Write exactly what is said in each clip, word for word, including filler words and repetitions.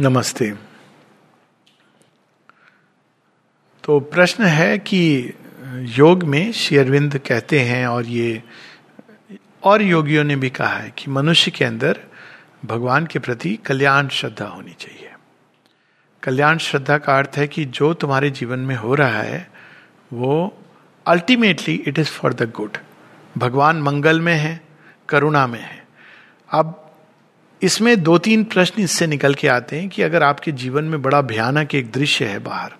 नमस्ते। तो प्रश्न है कि योग में श्री अरविंद कहते हैं और ये और योगियों ने भी कहा है कि मनुष्य के अंदर भगवान के प्रति कल्याण श्रद्धा होनी चाहिए। कल्याण श्रद्धा का अर्थ है कि जो तुम्हारे जीवन में हो रहा है वो ultimately it is for the good. भगवान मंगल में है, करुणा में है। अब इसमें दो तीन प्रश्न इससे निकल के आते हैं कि अगर आपके जीवन में बड़ा भयानक एक दृश्य है बाहर,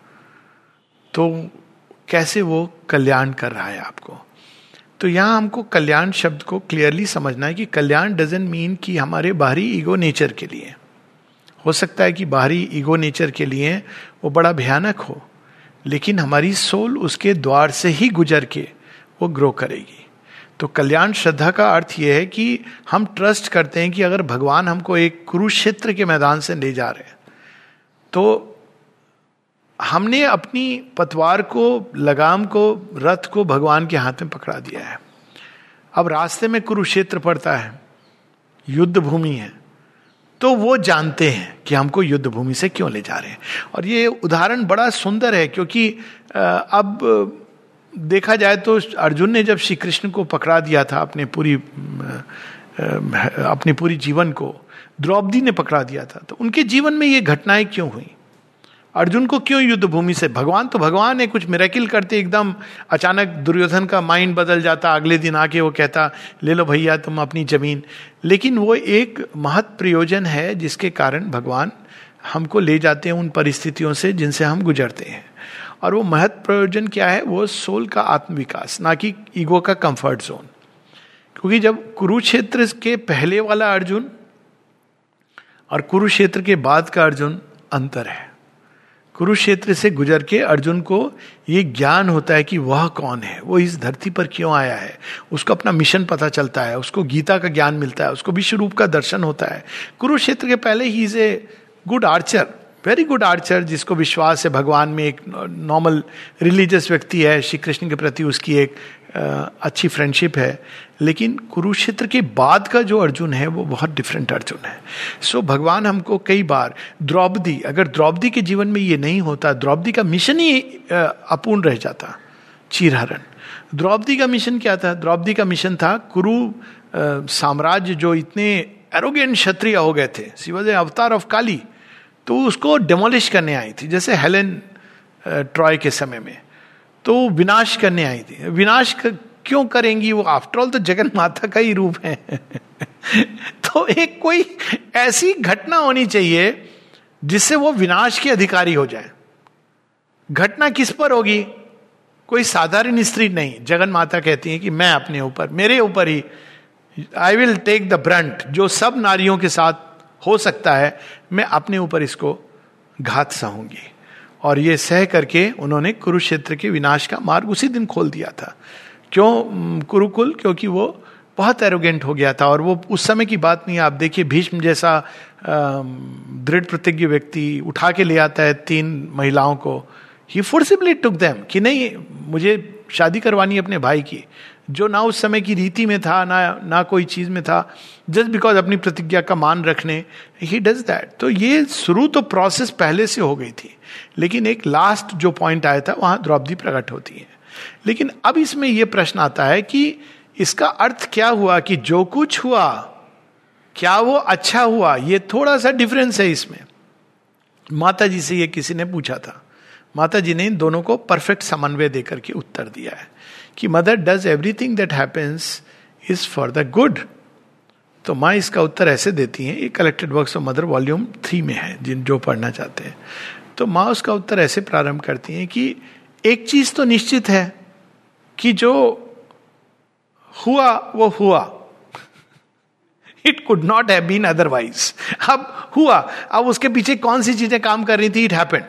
तो कैसे वो कल्याण कर रहा है आपको। तो यहाँ हमको कल्याण शब्द को क्लियरली समझना है कि कल्याण डजंट मीन कि हमारे बाहरी ईगो नेचर के लिए। हो सकता है कि बाहरी ईगो नेचर के लिए वो बड़ा भयानक हो, लेकिन हमारी सोल उसके द्वार से ही गुजर के वो ग्रो करेगी। तो कल्याण श्रद्धा का अर्थ यह है कि हम ट्रस्ट करते हैं कि अगर भगवान हमको एक कुरुक्षेत्र के मैदान से ले जा रहे हैं, तो हमने अपनी पतवार को, लगाम को, रथ को भगवान के हाथ में पकड़ा दिया है। अब रास्ते में कुरुक्षेत्र पड़ता है, युद्ध भूमि है, तो वो जानते हैं कि हमको युद्ध भूमि से क्यों ले जा रहे हैं। और ये उदाहरण बड़ा सुंदर है, क्योंकि अब देखा जाए तो अर्जुन ने जब श्री कृष्ण को पकड़ा दिया था अपने पूरी अपने पूरी जीवन को, द्रौपदी ने पकड़ा दिया था, तो उनके जीवन में ये घटनाएं क्यों हुई? अर्जुन को क्यों युद्ध भूमि से? भगवान तो भगवान है, कुछ मिरेकिल करते, एकदम अचानक दुर्योधन का माइंड बदल जाता, अगले दिन आके वो कहता ले लो भैया तुम अपनी जमीन। लेकिन वो एक महत् प्रयोजन है जिसके कारण भगवान हमको ले जाते हैं उन परिस्थितियों से जिनसे हम गुजरते हैं। और वो महत् प्रयोजन क्या है? वो सोल का आत्मविकास, ना कि ईगो का कंफर्ट जोन। क्योंकि जब कुरुक्षेत्र के पहले वाला अर्जुन और कुरुक्षेत्र के बाद का अर्जुन अंतर है। कुरुक्षेत्र से गुजर के अर्जुन को ये ज्ञान होता है कि वह कौन है, वो इस धरती पर क्यों आया है, उसको अपना मिशन पता चलता है, उसको गीता का ज्ञान मिलता है, उसको विश्वरूप का दर्शन होता है। कुरुक्षेत्र के पहले ही is a good archer, very good archer, जिसको विश्वास है भगवान में, एक नॉर्मल रिलीजियस व्यक्ति है, श्री कृष्ण के प्रति उसकी एक आ, अच्छी फ्रेंडशिप है। लेकिन कुरुक्षेत्र के बाद का जो अर्जुन है वो बहुत डिफरेंट अर्जुन है। सो so, भगवान हमको कई बार द्रौपदी, अगर द्रौपदी के जीवन में ये नहीं होता, द्रौपदी का मिशन ही अपूर्ण रह जाता, चीरहरण। द्रौपदी का मिशन क्या था? द्रौपदी का मिशन था कुरु साम्राज्य जो इतने एरोगेंट क्षत्रिय हो गए थे, शी वॉज ए अवतार ऑफ काली, तो उसको डेमोलिश करने आई थी, जैसे हेलेन ट्रॉय के समय में, तो विनाश करने आई थी। विनाश कर, क्यों करेंगी वो? आफ्टरऑल तो जगन माता का ही रूप है। तो एक कोई ऐसी घटना होनी चाहिए जिससे वो विनाश के अधिकारी हो जाए। घटना किस पर होगी? कोई साधारण स्त्री नहीं। जगन माता कहती है कि मैं अपने ऊपर, मेरे ऊपर ही, I will take the brunt, जो सब नारियों के साथ हो सकता है, मैं अपने ऊपर इसको घात सहूंगी। और ये सह करके उन्होंने कुरुक्षेत्र के विनाश का मार्ग उसी दिन खोल दिया था। क्यों कुरुकुल? क्योंकि वो बहुत एरोगेंट हो गया था। और वो उस समय की बात नहीं, आप देखिए भीष्म जैसा दृढ़ प्रतिज्ञ व्यक्ति उठा के ले आता है तीन महिलाओं को, ही फोर्सिबली टुक देम कि नहीं मुझे शादी करवानी अपने भाई की, जो ना उस समय की रीति में था, ना ना कोई चीज़ में था, जस्ट बिकॉज अपनी प्रतिज्ञा का मान रखने, ही डज दैट। तो ये शुरू तो प्रोसेस पहले से हो गई थी, लेकिन एक लास्ट जो पॉइंट आया था वहाँ द्रौपदी प्रकट होती है। लेकिन अब इसमें ये प्रश्न आता है कि इसका अर्थ क्या हुआ कि जो कुछ हुआ क्या वो अच्छा हुआ? ये थोड़ा सा डिफरेंस है इसमें। माता जी से ये किसी ने पूछा था, माता जी ने इन दोनों को परफेक्ट समन्वय देकर के उत्तर दिया है कि Mother does everything that happens is for the good. तो माँ इसका उत्तर ऐसे देती हैं, ये collected works of Mother volume three में है, जिन जो पढ़ना चाहते हैं। तो माँ उसका उत्तर ऐसे प्रारंभ करती हैं कि एक चीज तो निश्चित है कि जो हुआ वो हुआ, it could not have been otherwise. अब हुआ, अब उसके पीछे कौन सी चीजें काम कर रही थी, इट हैपेंड।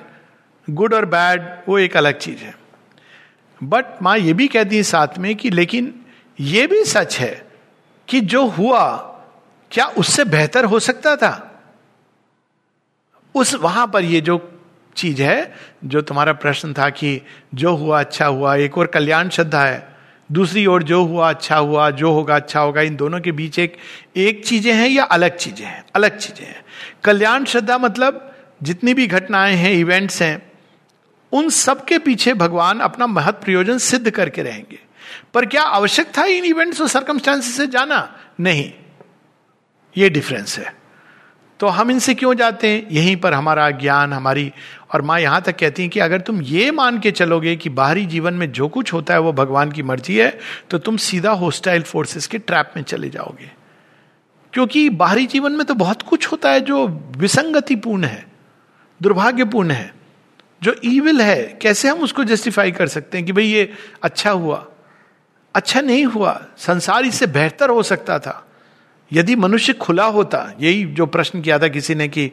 गुड और बैड वो एक अलग चीज है। बट माँ ये भी कहती है साथ में कि लेकिन ये भी सच है कि जो हुआ क्या उससे बेहतर हो सकता था? उस वहां पर ये जो चीज है, जो तुम्हारा प्रश्न था कि जो हुआ अच्छा हुआ, एक और कल्याण श्रद्धा है, दूसरी ओर जो हुआ अच्छा हुआ, जो होगा अच्छा होगा, इन दोनों के बीच एक एक चीजें हैं या अलग चीजें हैं? अलग चीजें हैं। कल्याण श्रद्धा मतलब जितनी भी घटनाएं हैं, इवेंट्स हैं, उन सब के पीछे भगवान अपना महत् प्रयोजन सिद्ध करके रहेंगे। पर क्या आवश्यक था इन इवेंट्स और सर्कमस्टांसेस से जाना? नहीं, ये डिफरेंस है। तो हम इनसे क्यों जाते हैं? यहीं पर हमारा ज्ञान, हमारी, और माँ यहाँ तक कहती हैं कि अगर तुम ये मान के चलोगे कि बाहरी जीवन में जो कुछ होता है वो भगवान की मर्जी है, तो तुम सीधा होस्टाइल फोर्सेस के ट्रैप में चले जाओगे, क्योंकि बाहरी जीवन में तो बहुत कुछ होता है जो विसंगतिपूर्ण है, दुर्भाग्यपूर्ण है, जो ईविल है। कैसे हम उसको जस्टिफाई कर सकते हैं कि भाई ये अच्छा हुआ, अच्छा नहीं हुआ, संसार इससे बेहतर हो सकता था यदि मनुष्य खुला होता। यही जो प्रश्न किया था किसी ने कि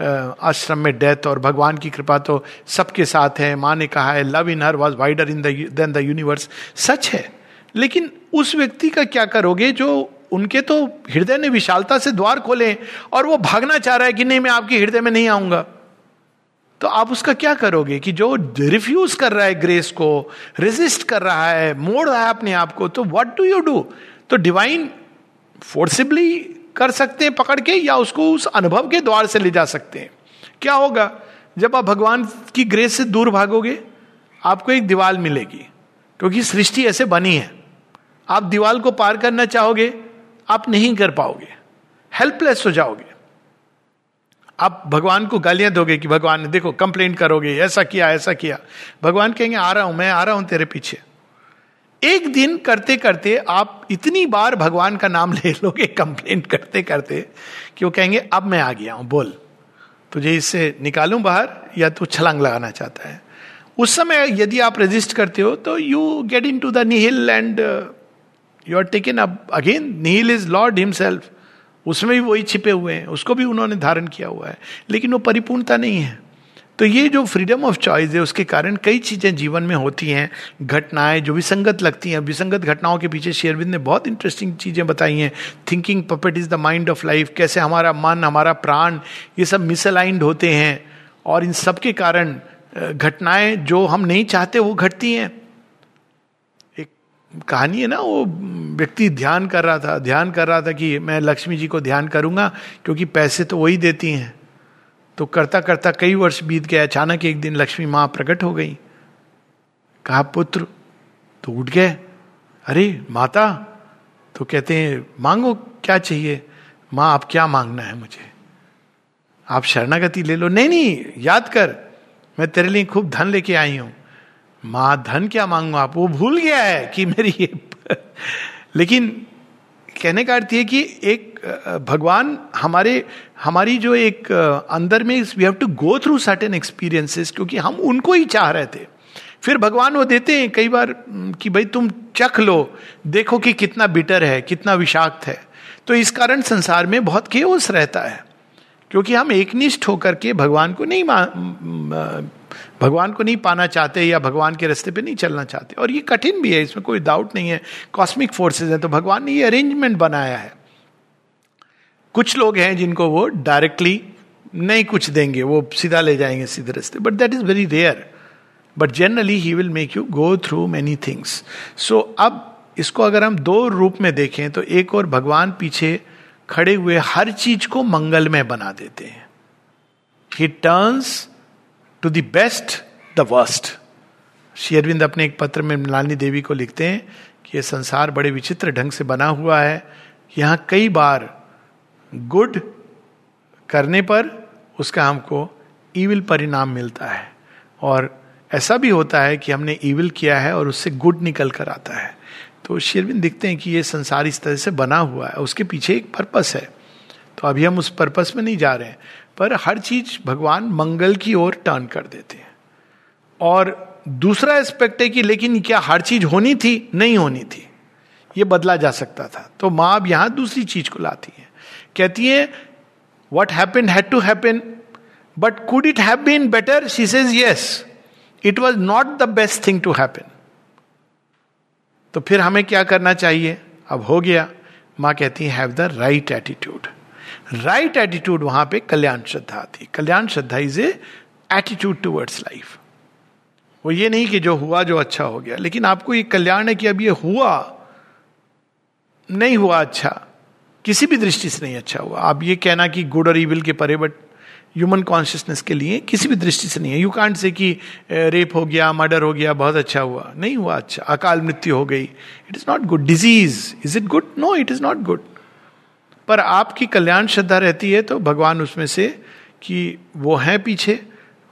आश्रम में डेथ और भगवान की कृपा तो सबके साथ है, माँ ने कहा है love in her was wider in then the universe, सच है। लेकिन उस व्यक्ति का क्या करोगे जो उनके तो हृदय ने विशालता से द्वार खोले और वो भागना चाह रहा है कि नहीं मैं आपके हृदय में नहीं आऊंगा, तो आप उसका क्या करोगे? कि जो रिफ्यूज कर रहा है ग्रेस को, रेजिस्ट कर रहा है, मोड़ रहा है अपने आप को, तो व्हाट डू यू डू? तो डिवाइन फोर्सिबली कर सकते हैं पकड़ के, या उसको उस अनुभव के द्वार से ले जा सकते हैं। क्या होगा जब आप भगवान की ग्रेस से दूर भागोगे? आपको एक दीवार मिलेगी, क्योंकि सृष्टि ऐसे बनी है। आप दीवार को पार करना चाहोगे, आप नहीं कर पाओगे, हेल्पलेस हो जाओगे। आप भगवान को गालियां दोगे कि भगवान ने देखो, कंप्लेंट करोगे, ऐसा किया ऐसा किया, भगवान कहेंगे आ रहा हूं मैं, आ रहा हूं तेरे पीछे। एक दिन करते करते आप इतनी बार भगवान का नाम ले लोगे कंप्लेंट करते करते कि वो कहेंगे अब मैं आ गया हूं, बोल तुझे इससे निकालूं बाहर या तू छलांग लगाना चाहता है। उस समय यदि आप रेजिस्ट करते हो तो you get in to the nihil and you are taken up again. Nihil is Lord himself, उसमें भी वही छिपे हुए हैं, उसको भी उन्होंने धारण किया हुआ है, लेकिन वो परिपूर्णता नहीं है। तो ये जो फ्रीडम ऑफ चॉइस है उसके कारण कई चीज़ें जीवन में होती हैं, घटनाएं जो विसंगत लगती हैं। विसंगत घटनाओं के पीछे शेरविन ने बहुत इंटरेस्टिंग चीज़ें बताई हैं। Thinking puppet is the mind of life, कैसे हमारा मन, हमारा प्राण, ये सब मिसअलाइंड होते हैं और इन सब के कारण घटनाएं जो हम नहीं चाहते वो घटती हैं। कहानी है ना, वो व्यक्ति ध्यान कर रहा था, ध्यान कर रहा था कि मैं लक्ष्मी जी को ध्यान करूंगा क्योंकि पैसे तो वही देती हैं। तो करता करता कई वर्ष बीत गए, अचानक एक दिन लक्ष्मी माँ प्रकट हो गई, कहा पुत्र, तो उठ गए, अरे माता, तो कहते हैं मांगो क्या चाहिए। माँ आप क्या मांगना है मुझे, आप शरणागति ले लो। नहीं नहीं याद कर, मैं तेरे लिए खूब धन लेके आई हूँ। माँ धन क्या मांगू आप, वो भूल गया है कि मेरी ये। लेकिन कहने का अर्थ है कि एक भगवान हमारे हमारी जो एक अंदर में, we have to go through certain experiences, क्योंकि हम उनको ही चाह रहे थे। फिर भगवान वो देते हैं कई बार कि भाई तुम चख लो, देखो कि कितना बिटर है, कितना विषाक्त है। तो इस कारण संसार में बहुत केओस रहता है, क्योंकि हम एकनिष्ठ होकर के भगवान को नहीं मान भगवान को नहीं पाना चाहते या भगवान के रास्ते पे नहीं चलना चाहते। और ये कठिन भी है, इसमें कोई डाउट नहीं है, कॉस्मिक फोर्सेस हैं। तो भगवान ने ये अरेंजमेंट बनाया है। कुछ लोग हैं जिनको वो डायरेक्टली नहीं कुछ देंगे, वो सीधा ले जाएंगे सीधे रास्ते, but that is very rare. But generally he will make you go through many things. So अब इसको अगर हम दो रूप में देखें तो एक और भगवान पीछे खड़े हुए हर चीज को मंगलमय बना देते हैं। He turns to the best the worst. Shri Aurobindo अपने एक पत्र में मालिनी देवी को लिखते हैं कि यह संसार बड़े विचित्र ढंग से बना हुआ है, यहाँ कई बार गुड करने पर उसका हमको ईविल परिणाम मिलता है, और ऐसा भी होता है कि हमने ईविल किया है और उससे गुड निकल कर आता है। तो श्री अरविंद दिखते हैं कि ये संसार इस तरह से बना हुआ है, उसके पीछे एक पर्पस है। तो अभी हम उस पर्पस में नहीं जा रहे हैं, पर हर चीज भगवान मंगल की ओर टर्न कर देते हैं। और दूसरा एस्पेक्ट है कि लेकिन क्या हर चीज होनी थी? नहीं होनी थी, ये बदला जा सकता था। तो माँ अब यहाँ दूसरी चीज को लाती है, कहती है what happened had to happen, but could it have been better? She says yes, it was not the best thing to happen. तो फिर हमें क्या करना चाहिए? अब हो गया, माँ कहती है have the right attitude. Right attitude, वहां पे कल्याण श्रद्धा आती। कल्याण श्रद्धा is a attitude towards life. वो ये नहीं कि जो हुआ जो अच्छा हो गया, लेकिन आपको ये कल्याण है कि अब ये हुआ, नहीं हुआ अच्छा, किसी भी दृष्टि से नहीं अच्छा हुआ। आप ये कहना कि गुड और इविल के परे, बट ह्यूमन कॉन्शियसनेस के लिए किसी भी दृष्टि से नहीं है. यू कांट से कि रेप हो गया, मर्डर हो गया, बहुत अच्छा हुआ, नहीं हुआ अच्छा, अकाल मृत्यु हो गई, it is not good. Disease is it good? No, it is not good. पर आपकी कल्याण श्रद्धा रहती है तो भगवान उसमें से कि वो है पीछे,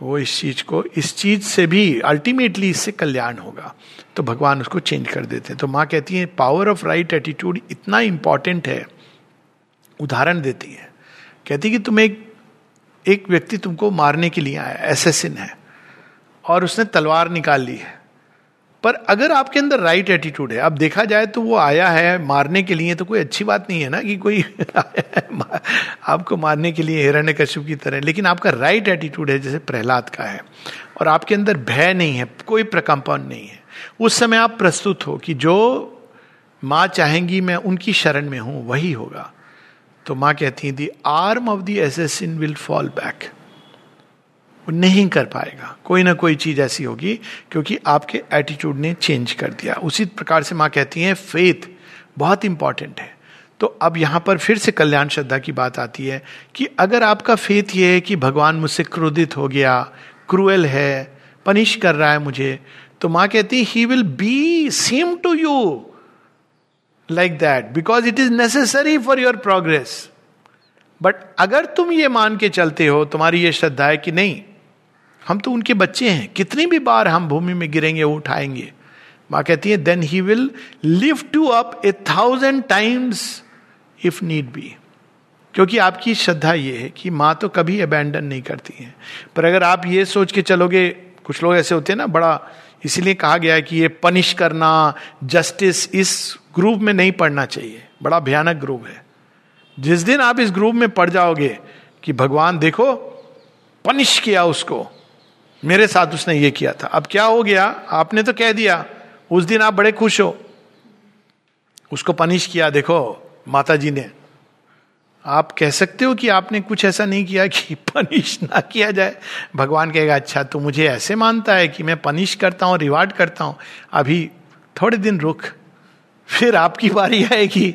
वो इस चीज को, इस चीज से भी अल्टीमेटली इससे कल्याण होगा, तो भगवान उसको चेंज कर देते हैं. तो माँ कहती है पावर ऑफ राइट एटीट्यूड इतना इंपॉर्टेंट है. उदाहरण देती है, कहती है कि तुम एक एक व्यक्ति तुमको मारने के लिए आया, एसेसिन है, और उसने तलवार निकाल ली है, पर अगर आपके अंदर राइट एटीट्यूड है, अब देखा जाए तो वो आया है मारने के लिए, तो कोई अच्छी बात नहीं है ना कि कोई आपको मारने के लिए, हिरण्यकश्यप की तरह. लेकिन आपका राइट एटीट्यूड है जैसे प्रहलाद का है, और आपके अंदर भय नहीं है, कोई प्रकंपन नहीं है, उस समय आप प्रस्तुत हो कि जो माँ चाहेंगी मैं उनकी शरण में हूँ वही होगा. तो माँ कहती है the arm of the assassin will fall back. वो नहीं कर पाएगा, कोई ना कोई चीज ऐसी होगी क्योंकि आपके एटीट्यूड ने चेंज कर दिया. उसी प्रकार से माँ कहती है फेथ बहुत इंपॉर्टेंट है. तो अब यहाँ पर फिर से कल्याण श्रद्धा की बात आती है कि अगर आपका फेथ ये है कि भगवान मुझसे क्रोधित हो गया, क्रूएल है, पनिश कर रहा है मुझे, तो माँ कहती है he will be same to you like that because it is necessary for your progress. But अगर तुम ये मान के चलते हो, तुम्हारी ये श्रद्धा है कि नहीं हम तो उनके बच्चे हैं, कितनी भी बार हम भूमि में गिरेंगे वो उठाएंगे, माँ कहती है then he will lift you up a thousand times if need be. क्योंकि आपकी श्रद्धा ये है कि माँ तो कभी abandon नहीं करती है. पर अगर आप ये सोच के चलोगे, कुछ लोग ऐसे होते हैं ना, बड़ा इसीलिए कहा गया है कि ये पनिश करना, जस्टिस, इस ग्रुप में नहीं पढ़ना चाहिए, बड़ा भयानक ग्रुप है. जिस दिन आप इस ग्रुप में पड़ जाओगे कि भगवान देखो पनिश किया उसको, मेरे साथ उसने ये किया था, अब क्या हो गया, आपने तो कह दिया, उस दिन आप बड़े खुश हो, उसको पनिश किया देखो माता जी ने. आप कह सकते हो कि आपने कुछ ऐसा नहीं किया कि पनिश ना किया जाए. भगवान कहेगा अच्छा तो मुझे ऐसे मानता है कि मैं पनिश करता हूँ, रिवार्ड करता हूँ, अभी थोड़े दिन रुक, फिर आपकी बारी आएगी.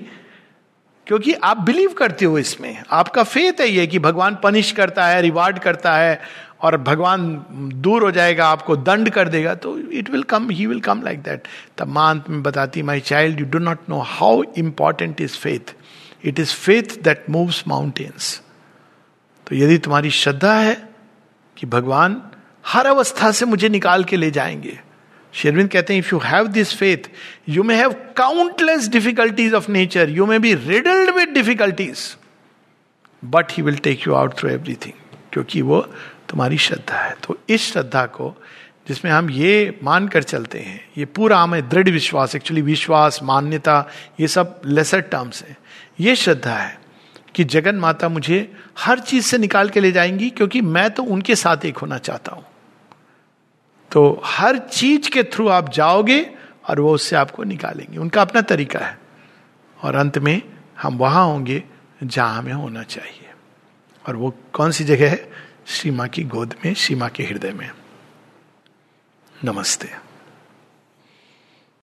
क्योंकि आप बिलीव करते हो इसमें, आपका फेथ है ये कि भगवान पनिश करता है, रिवार्ड करता है, और भगवान दूर हो जाएगा, आपको दंड कर देगा, तो it will come, he will come like that. तब माँ अंत में बताती my child you do not know how important is faith. It is faith that moves mountains. तो यदि तुम्हारी श्रद्धा है कि भगवान हर अवस्था से मुझे निकाल के ले जाएंगे, शेरविन कहते हैं if you have this faith you may have countless difficulties of nature, you may be riddled with difficulties, but he will take you out through everything. क्योंकि वो तुम्हारी श्रद्धा है. तो इस श्रद्धा को जिसमें हम ये मान कर चलते हैं, ये पूरा हमें दृढ़ विश्वास, एक्चुअली विश्वास, मान्यता, ये सब लेसर टर्म्स हैं, ये श्रद्धा है कि जगन माता मुझे हर चीज से निकाल के ले जाएंगी क्योंकि मैं तो उनके साथ एक होना चाहता हूं. तो हर चीज के थ्रू आप जाओगे और वो उससे आपको निकालेंगे. उनका अपना तरीका है और अंत में हम वहां होंगे जहां हमें होना चाहिए. और वो कौन सी जगह है? श्री माँ की गोद में, श्री माँ के हृदय में. नमस्ते.